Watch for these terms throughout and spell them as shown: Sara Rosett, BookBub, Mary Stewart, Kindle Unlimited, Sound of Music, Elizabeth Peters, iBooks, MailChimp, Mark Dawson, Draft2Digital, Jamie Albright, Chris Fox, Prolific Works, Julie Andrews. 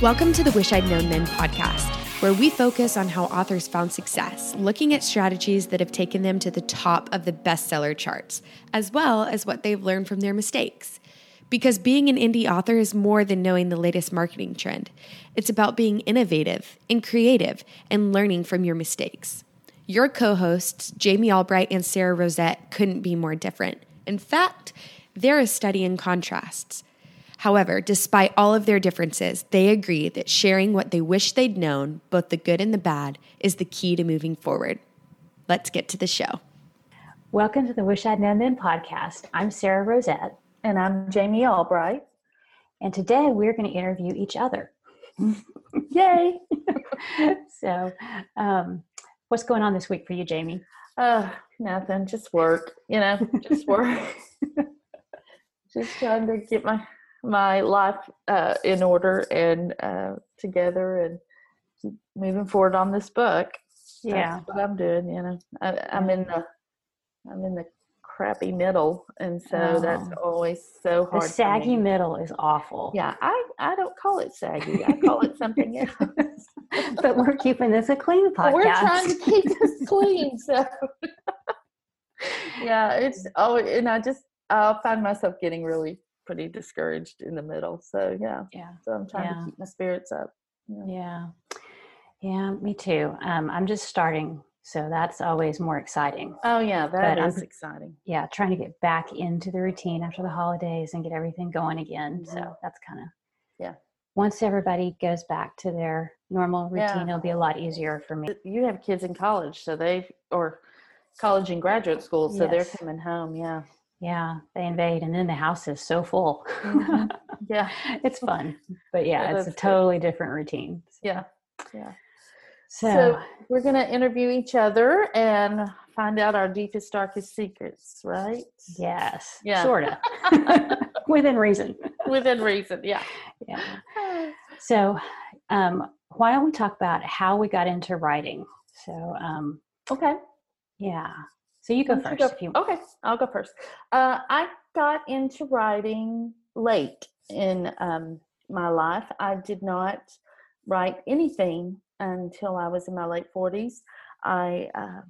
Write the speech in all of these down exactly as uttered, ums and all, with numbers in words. Welcome to the Wish I'd Known Then podcast, where we focus on how authors found success, looking at strategies that have taken them to the top of the bestseller charts, as well as what they've learned from their mistakes. Because being an indie author is more than knowing the latest marketing trend. It's about being innovative and creative and learning from your mistakes. Your co-hosts, Jamie Albright and Sara Rosett, couldn't be more different. In fact, they're a study in contrasts. However, despite all of their differences, they agree that sharing what they wish they'd known, both the good and the bad, is the key to moving forward. Let's get to the show. Welcome to the Wish I'd Known Then podcast. I'm Sara Rosett. And I'm Jamie Albright. And today we're going to interview each other. Yay! So, um, what's going on this week for you, Jamie? Uh, nothing, just work, you know, just work. Just trying to get my... my life uh, in order and uh, together and keep moving forward on this book. Yeah. That's what I'm doing, you know. I, I'm in the I'm in the crappy middle, and so oh. that's always so hard. The saggy middle is awful. Yeah, I, I don't call it saggy. I call it something else. But we're keeping this a clean podcast. We're trying to keep this clean, so yeah, it's oh and I just I'll find myself getting really pretty discouraged in the middle. So yeah. Yeah. So I'm trying yeah. to keep my spirits up. Yeah. Yeah. Yeah, me too. Um, I'm just starting. So that's always more exciting. Oh yeah. That but is I'm, exciting. Yeah. Trying to get back into the routine after the holidays and get everything going again. Mm-hmm. So that's kind of, yeah. Once everybody goes back to their normal routine, yeah. it'll be a lot easier for me. You have kids in college, so they, or college and graduate school. So yes. they're coming home. Yeah. Yeah, they invade, and then the house is so full. Mm-hmm. Yeah, it's fun, but yeah, it it's a totally good. different routine. So. Yeah, yeah. So, so we're gonna interview each other and find out our deepest, darkest secrets, right? Yes. Yeah. Sort of. Within reason. Within reason. Yeah. Yeah. So, um, why don't we talk about how we got into writing? So, um, okay. Yeah. So you go Why first. You go, if you want. Okay, I'll go first. Uh, I got into writing late in um, my life. I did not write anything until I was in my late forties. I uh,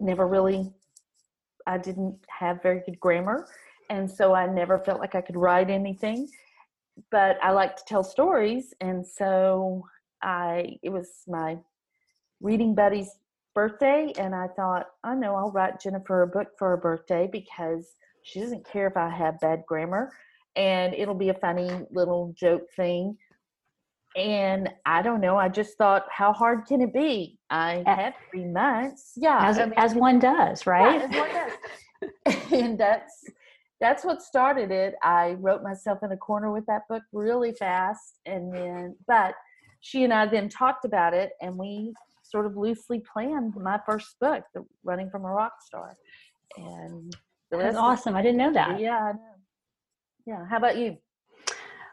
never really, I didn't have very good grammar, and so I never felt like I could write anything. But I like to tell stories, and so I, it was my reading buddy's birthday, and I thought, I know, I'll write Jennifer a book for her birthday because she doesn't care if I have bad grammar, and it'll be a funny little joke thing. And I don't know, I just thought, how hard can it be? I as, had three months. Yeah. As, I mean, as one does, right? Yeah, as one does. And that's, that's what started it. I wrote myself in a corner with that book really fast. And then, but she and I then talked about it, and we sort of loosely planned my first book, the Running from a Rock Star. And that's awesome. I didn't know that. Yeah, I know. Yeah. How about you?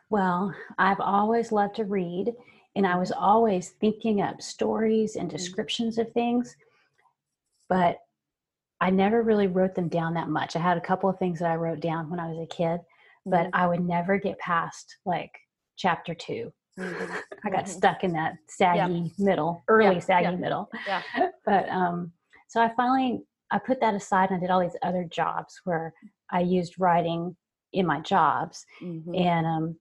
Well, I've always loved to read, and I was always thinking up stories and descriptions of things, but I never really wrote them down that much. I had a couple of things that I wrote down when I was a kid, but mm-hmm. I would never get past like chapter two. Mm-hmm. I got mm-hmm. stuck in that saggy yeah. middle, early yeah. saggy yeah. middle. Yeah. But um, so I finally, I put that aside, and I did all these other jobs where I used writing in my jobs. Mm-hmm. And um,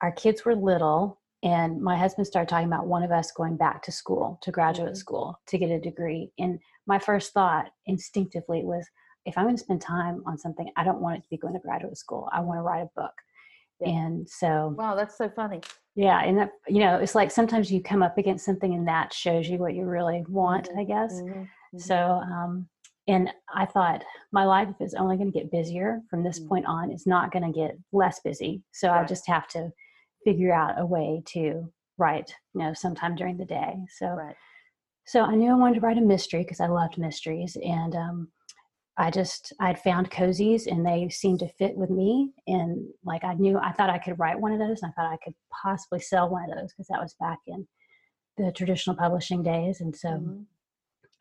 our kids were little, and my husband started talking about one of us going back to school, to graduate mm-hmm. school, to get a degree. And my first thought instinctively was, if I'm going to spend time on something, I don't want it to be going to graduate school. I want to write a book. Yeah. And so, wow, that's so funny. Yeah. And that, you know, it's like sometimes you come up against something and that shows you what you really want, mm-hmm, I guess. Mm-hmm. So, um, and I thought my life is only going to get busier from this mm-hmm. point on. It's not going to get less busy. So right. I just have to figure out a way to write, you know, sometime during the day. So, right. so I knew I wanted to write a mystery because I loved mysteries, and, um, I just, I'd found cozies, and they seemed to fit with me. And like, I knew, I thought I could write one of those, and I thought I could possibly sell one of those, because that was back in the traditional publishing days. And so mm-hmm.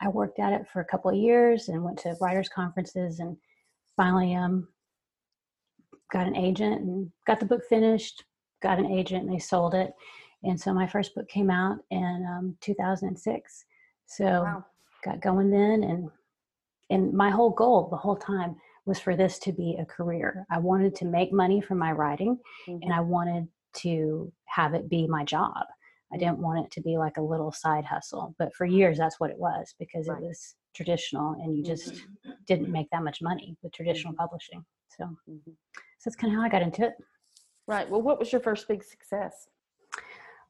I worked at it for a couple of years and went to writers' conferences, and finally um, got an agent and got the book finished, got an agent and they sold it. And so my first book came out in um, two thousand six. So wow. got going then. And, and my whole goal the whole time was for this to be a career. I wanted to make money from my writing, mm-hmm. and I wanted to have it be my job. I didn't want it to be like a little side hustle, but for years that's what it was, because right. it was traditional and you just mm-hmm. didn't make that much money with traditional mm-hmm. publishing. So, mm-hmm. so that's kind of how I got into it. Right. Well, what was your first big success?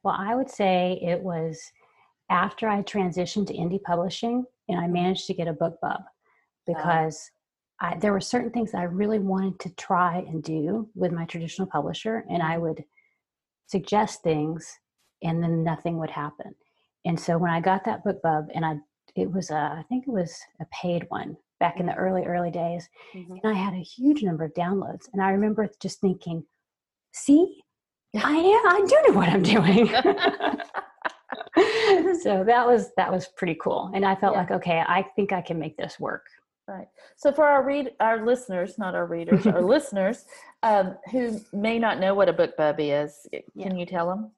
Well, I would say it was after I transitioned to indie publishing and I managed to get a BookBub, because oh. I, there were certain things I really wanted to try and do with my traditional publisher, and I would suggest things and then nothing would happen. And so when I got that BookBub, and I, it was a, I think it was a paid one back in the early, early days. Mm-hmm. And I had a huge number of downloads. And I remember just thinking, see, I am, I do know what I'm doing. So that was, that was pretty cool. And I felt yeah. like, okay, I think I can make this work. Right. So for our read, our listeners, not our readers, our listeners um, who may not know what a BookBub is, can yeah. you tell them?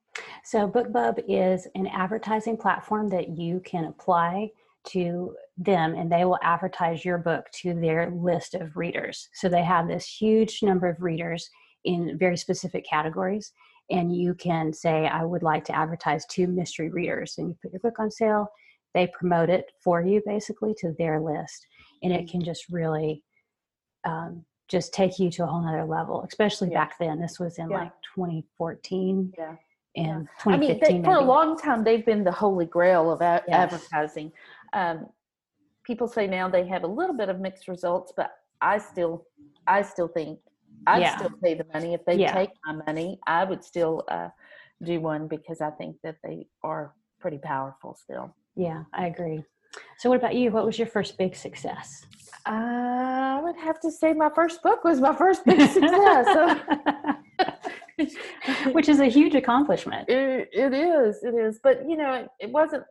So BookBub is an advertising platform that you can apply to them, and they will advertise your book to their list of readers. So they have this huge number of readers in very specific categories, and you can say, I would like to advertise to mystery readers, and you put your book on sale. They promote it for you basically to their list, and it can just really um, just take you to a whole nother level, especially yeah. back then. This was in yeah. like twenty fourteen. Yeah. And I mean, they, for a long time, they've been the holy grail of a- yes. advertising. Um, people say now they have a little bit of mixed results, but I still, I still think I'd yeah. still pay the money. If they yeah. take my money, I would still uh, do one, because I think that they are pretty powerful still. Yeah, I agree. So what about you? What was your first big success? Uh, I would have to say my first book was my first big success. Which is a huge accomplishment. It, it is, it is. But, you know, it, it wasn't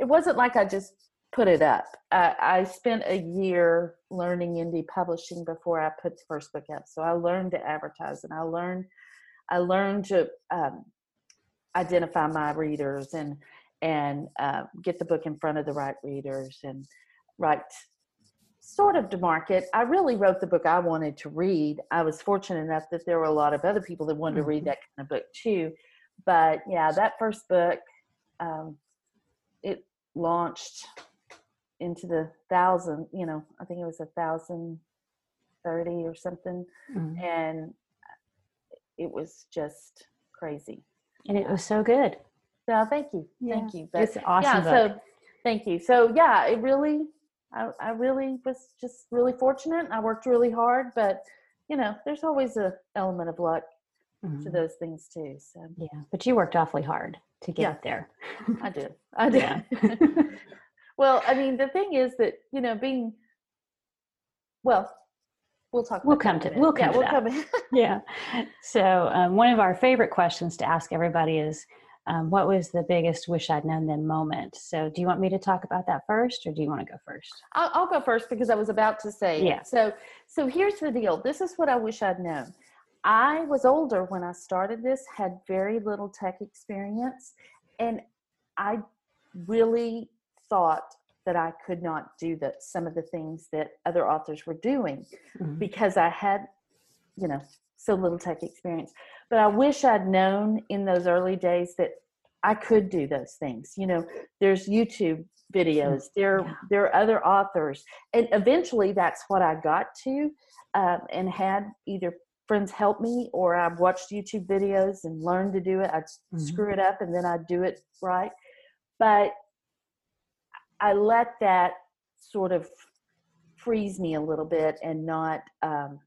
It wasn't like I just put it up. I, I spent a year learning indie publishing before I put the first book up. So I learned to advertise, and I learned I learned to um, identify my readers and, and uh, get the book in front of the right readers and write sort of to market. I really wrote the book I wanted to read. I was fortunate enough that there were a lot of other people that wanted mm-hmm. to read that kind of book too. But yeah, that first book, um, it launched into the thousand, you know, I think it was a thousand thirty or something. Mm-hmm. And it was just crazy. And it was so good. So thank you. Yeah. Thank you. But, it's awesome. Yeah, book. So thank you. So yeah, it really, I, I really was just really fortunate. I worked really hard, but you know, there's always an element of luck mm-hmm. to those things too. So yeah, but you worked awfully hard to get yeah. there. I did. I did. Yeah. Well, I mean, the thing is that, you know, being, well, we'll talk. About we'll come to, we'll come yeah, to we'll come in. Yeah. So um, one of our favorite questions to ask everybody is, Um, what was the biggest wish I'd known then moment? So do you want me to talk about that first, or do you want to go first? I'll, I'll go first, because I was about to say yeah. it. So, so here's the deal. This is what I wish I'd known. I was older when I started this, had very little tech experience, and I really thought that I could not do the, some of the things that other authors were doing mm-hmm. because I had, you know, so little tech experience. But I wish I'd known in those early days that I could do those things. You know, there's YouTube videos, there, yeah. there are other authors. And eventually that's what I got to um, and had either friends help me, or I watched YouTube videos and learned to do it. I'd mm-hmm. screw it up and then I'd do it right. But I let that sort of freeze me a little bit and not um,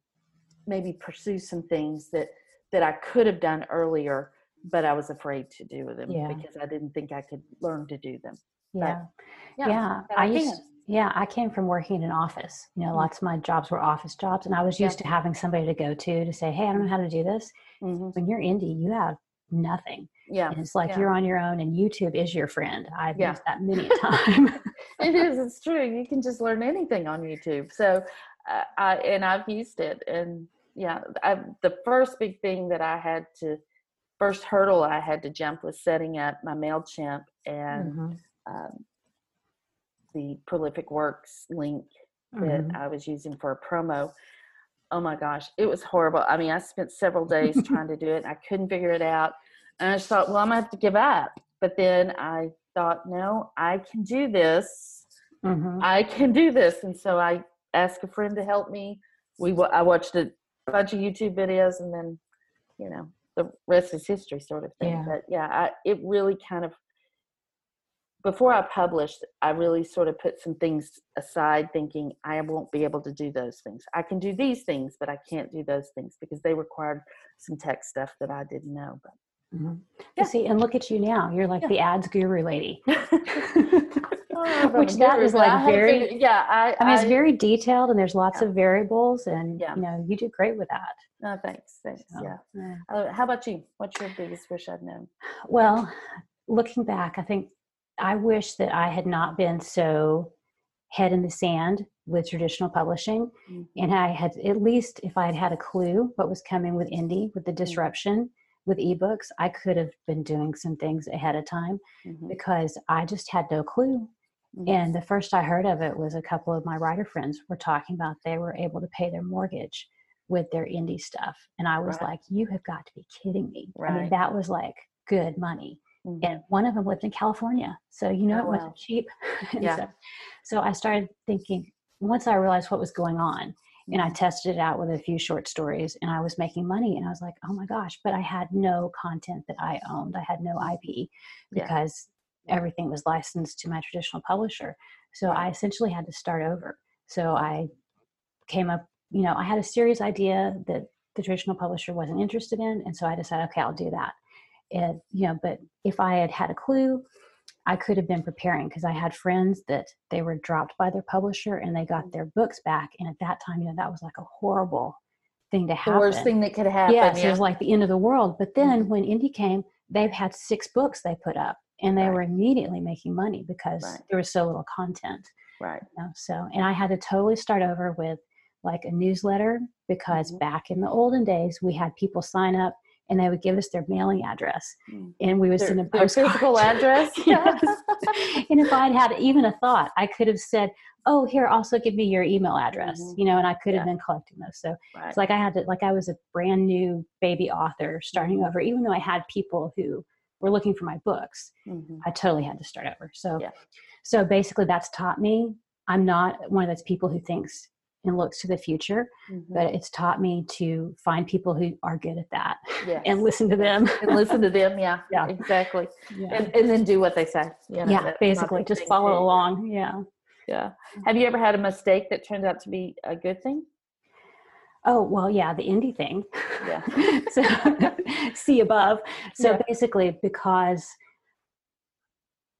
maybe pursue some things that that I could have done earlier, but I was afraid to do them yeah. because I didn't think I could learn to do them. Yeah. But, yeah. yeah. I, I used, yeah. I came from working in an office, you know, mm-hmm. lots of my jobs were office jobs, and I was used yeah. to having somebody to go to, to say, hey, I don't know how to do this. Mm-hmm. When you're indie, you have nothing. Yeah. And it's like, yeah. you're on your own, and YouTube is your friend. I've yeah. used that many a time. It is. It's true. You can just learn anything on YouTube. So uh, I, and I've used it, and, yeah, I, the first big thing that I had to first hurdle I had to jump was setting up my MailChimp and mm-hmm. um, the Prolific Works link that mm-hmm. I was using for a promo. Oh my gosh, it was horrible. I mean, I spent several days trying to do it. And I couldn't figure it out. And I just thought, well, I'm gonna have to give up. But then I thought, no, I can do this. Mm-hmm. I can do this. And so I asked a friend to help me. We I watched a bunch of YouTube videos, and then, you know, the rest is history sort of thing. Yeah. But yeah, I, it really kind of, before I published, I really sort of put some things aside thinking I won't be able to do those things. I can do these things, but I can't do those things because they required some tech stuff that I didn't know. But mm-hmm. yeah. See, and look at you now. You're like yeah. the ads guru lady. Oh, which that is like very, figured, yeah, I, I mean, it's I, very detailed, and there's lots yeah. of variables, and yeah. you know, you do great with that. No, thanks. Thanks. So, yeah. yeah. Uh, how about you? What's your biggest wish I'd known? Well, looking back, I think I wish that I had not been so head in the sand with traditional publishing. Mm-hmm. And I had, at least if I had had a clue what was coming with indie, with the disruption, mm-hmm. with ebooks, I could have been doing some things ahead of time mm-hmm. because I just had no clue. Mm-hmm. And the first I heard of it was a couple of my writer friends were talking about they were able to pay their mortgage with their indie stuff. And I was right. like, you have got to be kidding me. Right. I mean, that was like good money. Mm-hmm. And one of them lived in California. So, you know, oh, it wasn't wow. cheap. yeah. so, so I started thinking, once I realized what was going on, and I tested it out with a few short stories, and I was making money, and I was like, oh my gosh, but I had no content that I owned. I had no I P because yeah. everything was licensed to my traditional publisher. So right. I essentially had to start over. So I came up, you know, I had a serious idea that the traditional publisher wasn't interested in. And so I decided, okay, I'll do that. And, you know, but if I had had a clue, I could have been preparing, because I had friends that they were dropped by their publisher and they got their books back. And at that time, you know, that was like a horrible thing to happen. The worst thing that could happen. Yes, yeah. It was like the end of the world. But then mm-hmm. when indie came, they've had six books they put up, and they right. were immediately making money because right. there was so little content. Right. You know, so, and I had to totally start over with like a newsletter, because mm-hmm. back in the olden days, we had people sign up, and they would give us their mailing address, and we would their, send a postcard. Their physical address? Yes. And if I'd had even a thought, I could have said, oh, here, also give me your email address, mm-hmm. you know, and I could yeah. have been collecting those. So right. it's like I had to, like I was a brand new baby author starting over, even though I had people who were looking for my books, mm-hmm. I totally had to start over. So, yeah. so basically that's taught me, I'm not one of those people who thinks and looks to the future, mm-hmm. but it's taught me to find people who are good at that yes. and listen to them. and listen to them, yeah, yeah. exactly. Yeah. And, and then do what they say. You know, yeah, basically, just follow thing. along, yeah. Yeah. Have you ever had a mistake that turned out to be a good thing? Oh, well, yeah, the indie thing. Yeah. so, see above. So yeah. basically, because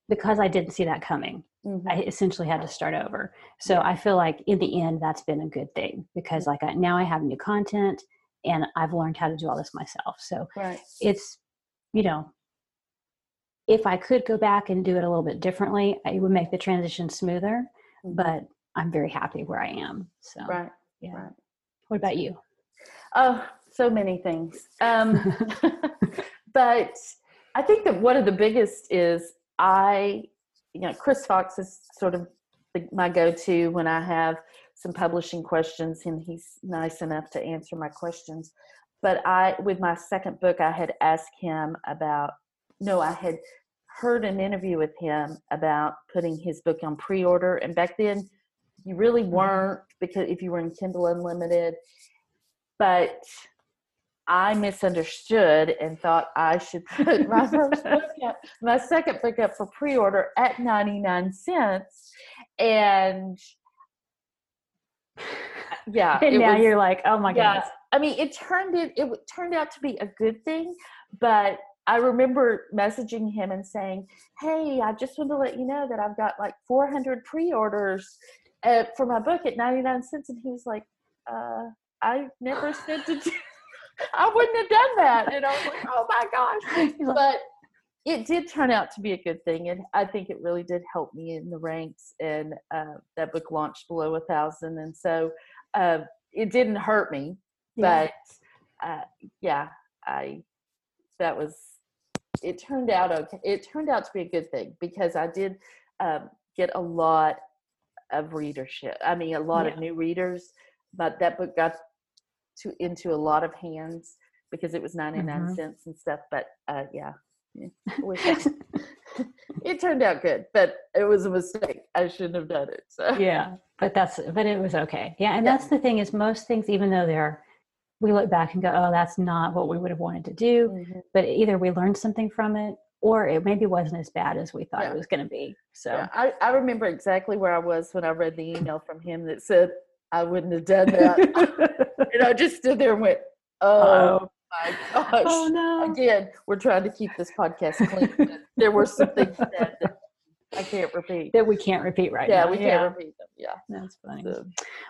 because I didn't see that coming. Mm-hmm. I essentially had to start over. So yeah. I feel like in the end, that's been a good thing, because like I, now I have new content, and I've learned how to do all this myself. So right. it's, you know, if I could go back and do it a little bit differently, it would make the transition smoother, mm-hmm. but I'm very happy where I am. So, right. yeah. Right. What about you? Oh, so many things. Um, but I think that one of the biggest is I, you know, Chris Fox is sort of the, my go-to when I have some publishing questions, and he's nice enough to answer my questions. But I, with my second book, I had asked him about, no, I had heard an interview with him about putting his book on pre-order. And back then you really weren't, because if you were in Kindle Unlimited, but I misunderstood and thought I should put my first book up, my second book up for pre-order at ninety-nine cents. And yeah. And now was, you're like, oh my yeah, goodness. I mean, it turned it, it turned out to be a good thing, but I remember messaging him and saying, hey, I just want to let you know that I've got like four hundred pre-orders uh, for my book at ninety-nine cents. And he was like, uh, I never said to do I wouldn't have done that. And I was like, oh my gosh. But it did turn out to be a good thing. And I think it really did help me in the ranks. And uh, that book launched below a thousand. And so uh, it didn't hurt me. But yeah, uh, yeah I that was, it turned out okay. It turned out to be a good thing, because I did um, get a lot of readership. I mean, a lot yeah. of new readers, but that book got to into a lot of hands because it was ninety-nine mm-hmm. cents and stuff. But uh, yeah, yeah. It turned out good, but it was a mistake. I shouldn't have done it. So yeah, but that's but it was okay. Yeah, and yeah. that's the thing is most things, even though they're we look back and go, oh, that's not what we would have wanted to do. Mm-hmm. But either we learned something from it, or it maybe wasn't as bad as we thought yeah. it was going to be. So yeah. I, I remember exactly where I was when I read the email from him that said, I wouldn't have done that. And I just stood there and went, oh, oh. my gosh. Oh, no. Again, we're trying to keep this podcast clean. But there were some things that, that I can't repeat. That we can't repeat right yeah, now. Yeah, we can't yeah. repeat them. Yeah. That's funny. So.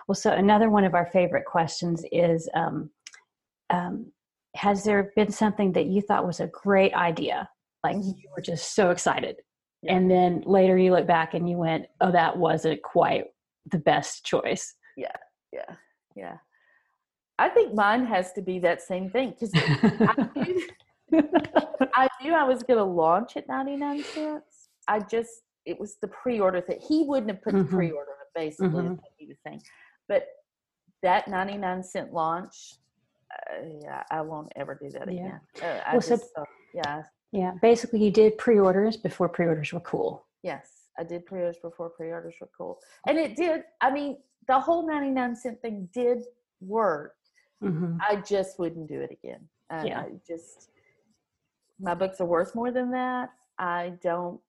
Well, so another one of our favorite questions is, um, Um, has there been something that you thought was a great idea? Like you were just so excited. Yeah. And then later you look back and you went, oh, that wasn't quite the best choice. Yeah. Yeah. Yeah. I think mine has to be that same thing. Cause I, knew, I knew I was going to launch at ninety-nine cents. I just, it was the pre-order thing. He wouldn't have put mm-hmm. the pre-order up basically mm-hmm. is what he was saying, but that ninety-nine cent launch, Uh, yeah, I won't ever do that again. Yeah. Uh, I well, just, so, yeah. Yeah. Basically, you did pre-orders before pre-orders were cool. Yes, I did pre-orders before pre-orders were cool, and it did. I mean, the whole ninety-nine cent thing did work. Mm-hmm. I just wouldn't do it again. Uh, yeah. I just my books are worth more than that. I don't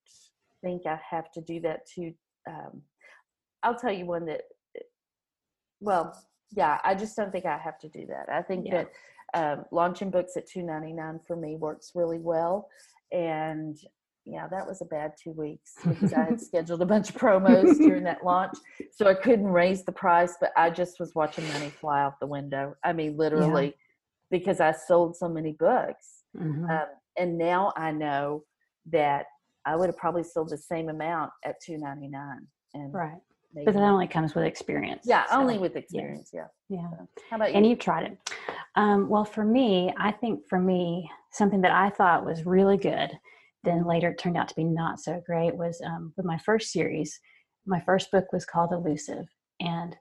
think I have to do that to. Um, I'll tell you one that. Well. Yeah, I just don't think I have to do that. I think yeah. that um, launching books at two ninety-nine for me works really well. And yeah, that was a bad two weeks because I had scheduled a bunch of promos during that launch. So I couldn't raise the price, but I just was watching money fly out the window. I mean, literally, yeah. because I sold so many books. Mm-hmm. Um, and now I know that I would have probably sold the same amount at two ninety-nine. And right. Maybe. But that only comes with experience. Yeah, so. Only with experience. Yeah. Yeah. So, how about you? And you've tried it. Um, well, for me, I think for me, something that I thought was really good, then later it turned out to be not so great, was um, with my first series. My first book was called Elusive. And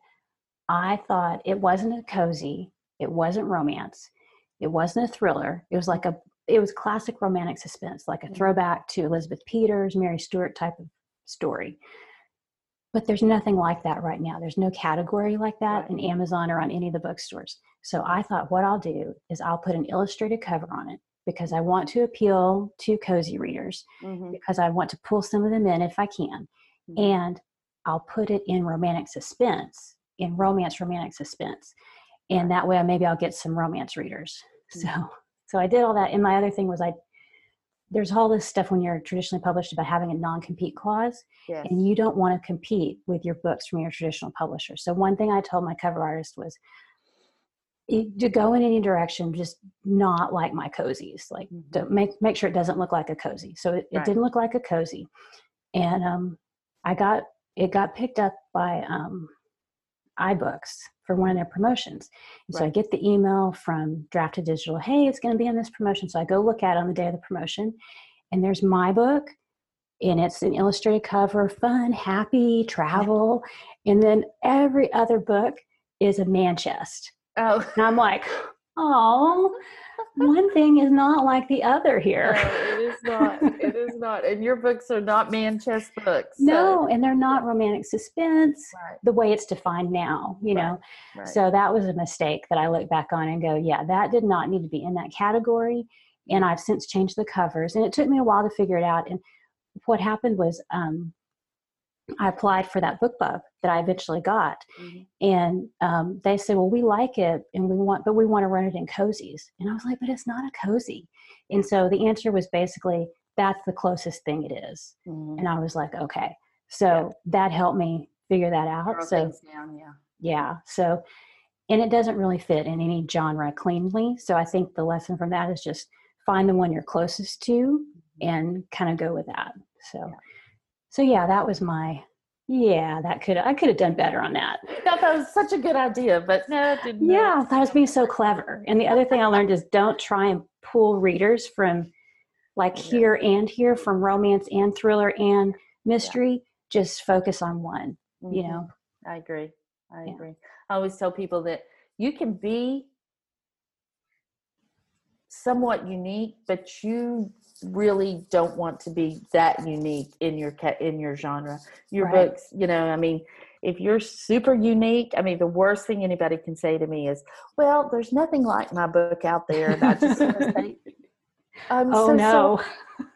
I thought it wasn't a cozy. It wasn't romance. It wasn't a thriller. It was like a, it was classic romantic suspense, like a mm-hmm. throwback to Elizabeth Peters, Mary Stewart type of story. But there's nothing like that right now. There's no category like that right. in Amazon or on any of the bookstores. So I thought what I'll do is I'll put an illustrated cover on it because I want to appeal to cozy readers mm-hmm. because I want to pull some of them in if I can. Mm-hmm. And I'll put it in romantic suspense, in romance, romantic suspense. And right. that way maybe I'll get some romance readers. Mm-hmm. So so I did all that. And my other thing was I there's all this stuff when you're traditionally published about having a non-compete clause yes. and you don't want to compete with your books from your traditional publisher. So one thing I told my cover artist was to go in any direction, just not like my cozies, like mm-hmm. don't make, make sure it doesn't look like a cozy. So it, right. it didn't look like a cozy. And, um, I got, it got picked up by, um, iBooks for one of their promotions. And right. so I get the email from Draft two Digital, hey, it's going to be on this promotion. So I go look at it on the day of the promotion and there's my book and it's an illustrated cover, fun, happy, travel. And then every other book is a man chest. Oh. And I'm like, oh, one thing is not like the other here. No, it is not. It is not. And your books are not man chest books. So. No, and they're not romantic suspense right. the way it's defined now, you right. know. Right. So that was a mistake that I look back on and go, yeah, that did not need to be in that category. And I've since changed the covers. And it took me a while to figure it out. And what happened was um, I applied for that BookBub that I eventually got. Mm-hmm. And um, they said, well, we like it and we want, but we want to run it in cozies. And I was like, but it's not a cozy. And so the answer was basically, that's the closest thing it is. Mm-hmm. And I was like, okay, so yeah. that helped me figure that out. So down, yeah. yeah. So, and it doesn't really fit in any genre cleanly. So I think the lesson from that is just find the one you're closest to mm-hmm. and kind of go with that. So, yeah. so yeah, that was my, Yeah, that could I could have done better on that. I thought that was such a good idea, but no, it didn't. Yeah, I thought I was being so clever. And the other thing I learned is don't try and pool readers from like yeah. here and here, from romance and thriller and mystery, yeah. just focus on one, mm-hmm. you know? I agree. I yeah. agree. I always tell people that you can be somewhat unique, but you really don't want to be that unique in your in your genre. Your right. books, you know, I mean, if you're super unique, I mean, the worst thing anybody can say to me is, well, there's nothing like my book out there. And I just say, I'm oh, so no.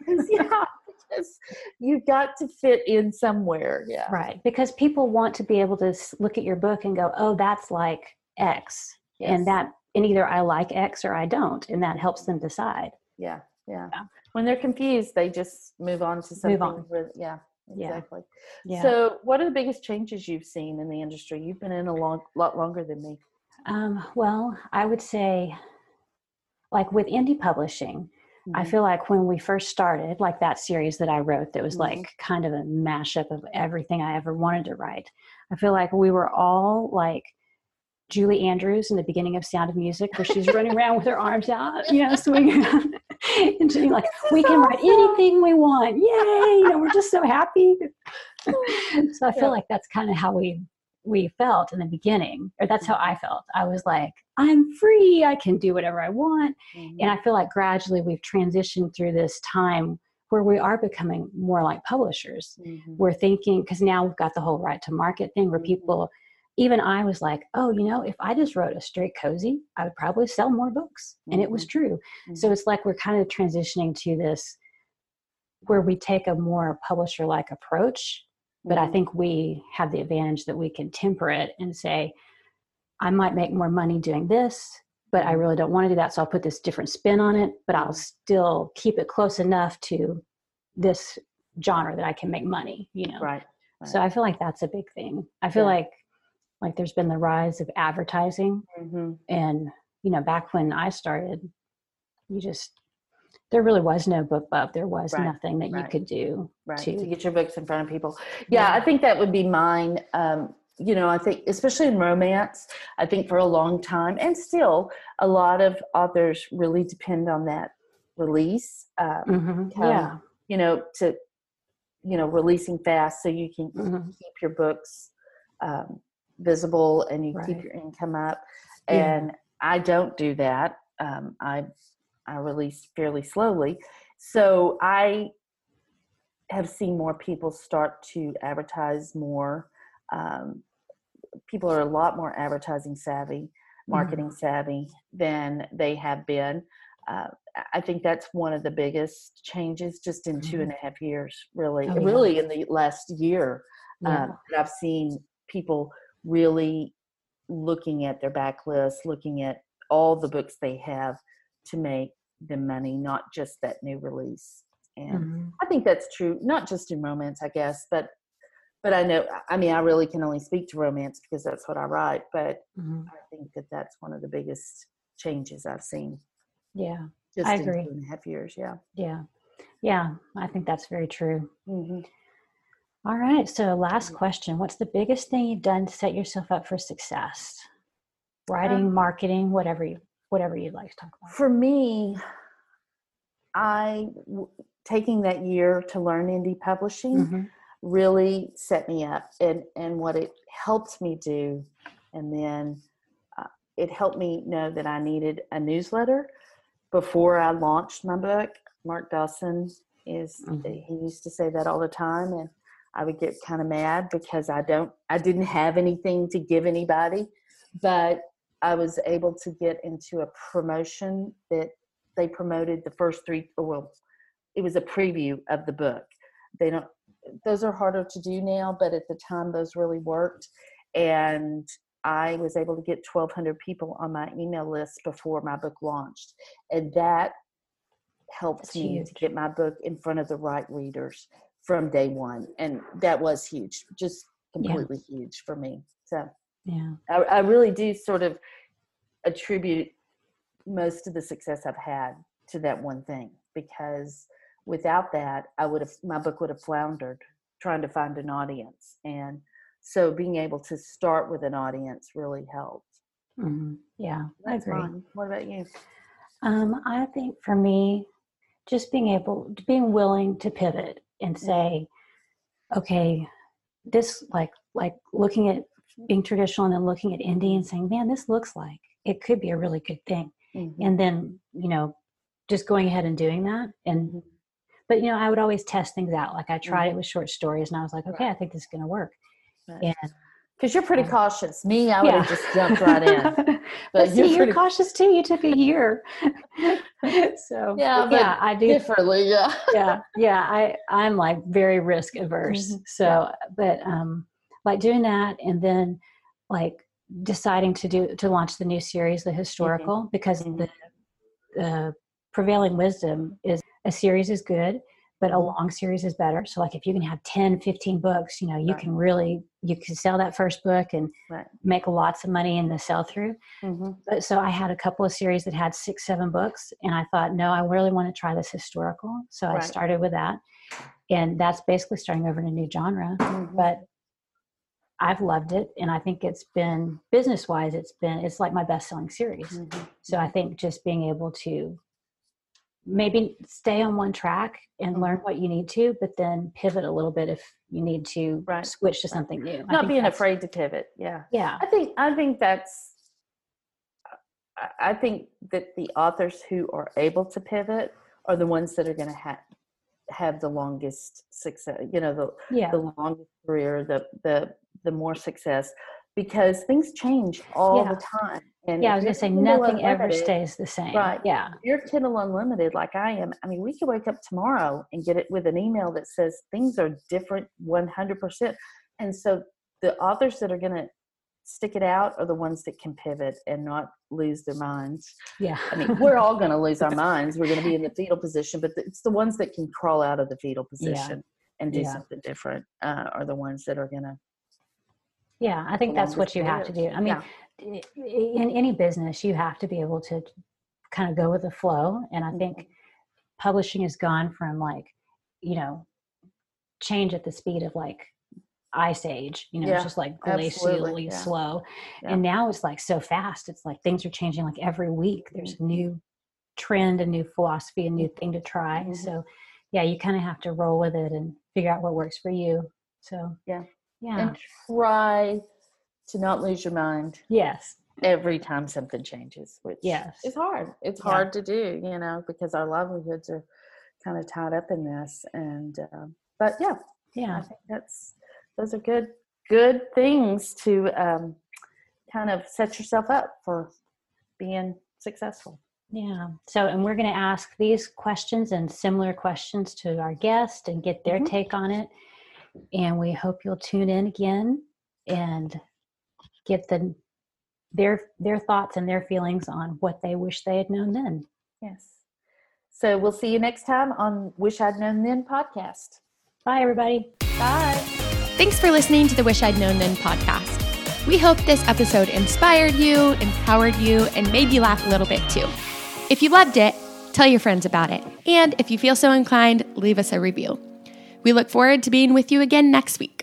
So, yeah, because you've got to fit in somewhere. Yeah. Right. Because people want to be able to look at your book and go, oh, that's like X. Yes. And that, and either I like X or I don't. And that helps them decide. Yeah. Yeah. yeah. When they're confused, they just move on to something. Move on. Where, yeah. Exactly. Yeah. So what are the biggest changes you've seen in the industry? You've been in a long, lot longer than me. Um, well, I would say like with indie publishing, mm-hmm. I feel like when we first started, like that series that I wrote, that was mm-hmm. like kind of a mashup of everything I ever wanted to write. I feel like we were all like Julie Andrews in the beginning of Sound of Music, where she's running around with her arms out, you know, swinging out. And she's like, we can write anything we want. Yay. You know, we're just so happy. So I feel like that's kind of how we, we felt in the beginning, or that's how I felt. I was like, I'm free. I can do whatever I want. Mm-hmm. And I feel like gradually we've transitioned through this time where we are becoming more like publishers. Mm-hmm. We're thinking, because now we've got the whole right to market thing where people, even I was like, oh, you know, if I just wrote a straight cozy, I would probably sell more books. And mm-hmm. it was true. Mm-hmm. So it's like we're kind of transitioning to this where we take a more publisher-like approach. But mm-hmm. I think we have the advantage that we can temper it and say, I might make more money doing this, but I really don't want to do that. So I'll put this different spin on it, but I'll still keep it close enough to this genre that I can make money, you know? Right. right. So I feel like that's a big thing. I feel yeah. like Like there's been the rise of advertising mm-hmm. and, you know, back when I started, you just, there really was no BookBub. There was right. nothing that right. you could do right. to, to get your books in front of people. Yeah, yeah. I think that would be mine. Um, you know, I think, especially in romance, I think for a long time and still a lot of authors really depend on that release. Um, mm-hmm. how, yeah. You know, to, you know, releasing fast so you can mm-hmm. keep your books, um, visible and you right. keep your income up. And yeah. I don't do that. Um, I, I release fairly slowly. So I have seen more people start to advertise more. Um, people are a lot more advertising savvy, marketing mm-hmm. savvy than they have been. Uh, I think that's one of the biggest changes just in mm-hmm. two and a half years, really, oh, yeah. really in the last year yeah. um, that I've seen people really looking at their backlist, looking at all the books they have to make the money, not just that new release. And mm-hmm. I think that's true, not just in romance, I guess, but, but I know, I mean, I really can only speak to romance because that's what I write, but mm-hmm. I think that that's one of the biggest changes I've seen. Yeah. Just I in agree. Two and a half years. Yeah. Yeah. Yeah. I think that's very true. Mm-hmm. All right. So last question, what's the biggest thing you've done to set yourself up for success? Writing, um, marketing, whatever you, whatever you'd like to talk about. For me, I, w- taking that year to learn indie publishing mm-hmm. really set me up, and, and what it helped me do. And then uh, it helped me know that I needed a newsletter before I launched my book. Mark Dawson is, mm-hmm. he used to say that all the time. And I would get kind of mad because I don't, I didn't have anything to give anybody, but I was able to get into a promotion that they promoted the first three, well, it was a preview of the book. They don't, those are harder to do now, but at the time those really worked. And I was able to get twelve hundred people on my email list before my book launched. And that helped That's me huge. To get my book in front of the right readers from day one. And that was huge, just completely yeah. huge for me. So yeah, I, I really do sort of attribute most of the success I've had to that one thing, because without that, I would have, my book would have floundered trying to find an audience. And so being able to start with an audience really helped. Mm-hmm. Yeah, I agree. Mine. What about you? Um, I think for me, just being able, being willing to pivot and say, okay, this, like, like looking at being traditional and then looking at indie and saying, man, this looks like it could be a really good thing. Mm-hmm. And then, you know, just going ahead and doing that. And, but, you know, I would always test things out. Like I tried mm-hmm. it with short stories and I was like, okay, right. I think this is going to work. Right. And, because you're pretty cautious. Me, I would yeah. have just jumped right in. But, but see, you're, you're pretty... cautious too. You took a year. so yeah, yeah, I do differently. Yeah, yeah, yeah. I I'm like very risk averse. Mm-hmm. So, yeah. but um, like doing that, and then like deciding to do to launch the new series, the historical, mm-hmm. because mm-hmm. the uh, prevailing wisdom is a series is good, but a long series is better. So like if you can have ten, fifteen books, you know, you right. can really, you can sell that first book and right. make lots of money in the sell through. Mm-hmm. But so I had a couple of series that had six, seven books, and I thought, no, I really want to try this historical. So right. I started with that, and that's basically starting over in a new genre, mm-hmm. but I've loved it. And I think it's been business wise, it's been, it's like my best selling series. Mm-hmm. So I think just being able to maybe stay on one track and learn what you need to, but then pivot a little bit if you need to right. switch to something new. Not being afraid to pivot. Yeah. Yeah. I think, I think that's, I think that the authors who are able to pivot are the ones that are going to have, have the longest success, you know, the, yeah. the longest career, the, the, the more success, because things change all yeah. the time. And yeah, I was going to say, nothing ever stays the same. Right. Yeah. If you're Kindle Unlimited like I am, I mean, we could wake up tomorrow and get it with an email that says things are different one hundred percent. And so the authors that are going to stick it out are the ones that can pivot and not lose their minds. Yeah. I mean, we're all going to lose our minds. We're going to be in the fetal position, but it's the ones that can crawl out of the fetal position yeah. and do yeah. something different uh, are the ones that are going to. Yeah, I think that's what you have to do. I mean, yeah. in any business, you have to be able to kind of go with the flow. And I think mm-hmm. publishing has gone from like, you know, change at the speed of like ice age, you know, yeah, it's just like glacially yeah. slow. Yeah. And now it's like so fast. It's like things are changing like every week. There's a new trend, a new philosophy, a new thing to try. Mm-hmm. So yeah, you kind of have to roll with it and figure out what works for you. So yeah. Yeah. And try to not lose your mind. Yes. Every time something changes, which yes. is hard. It's yeah. hard to do, you know, because our livelihoods are kind of tied up in this. And, um, but yeah, yeah, I think that's, those are good, good things to um, kind of set yourself up for being successful. Yeah. So, and we're going to ask these questions and similar questions to our guest and get their mm-hmm. take on it. And we hope you'll tune in again and get the their their thoughts and their feelings on what they wish they had known then. Yes. So we'll see you next time on Wish I'd Known Then podcast. Bye, everybody. Bye. Thanks for listening to the Wish I'd Known Then podcast. We hope this episode inspired you, empowered you, and made you laugh a little bit too. If you loved it, tell your friends about it. And if you feel so inclined, leave us a review. We look forward to being with you again next week.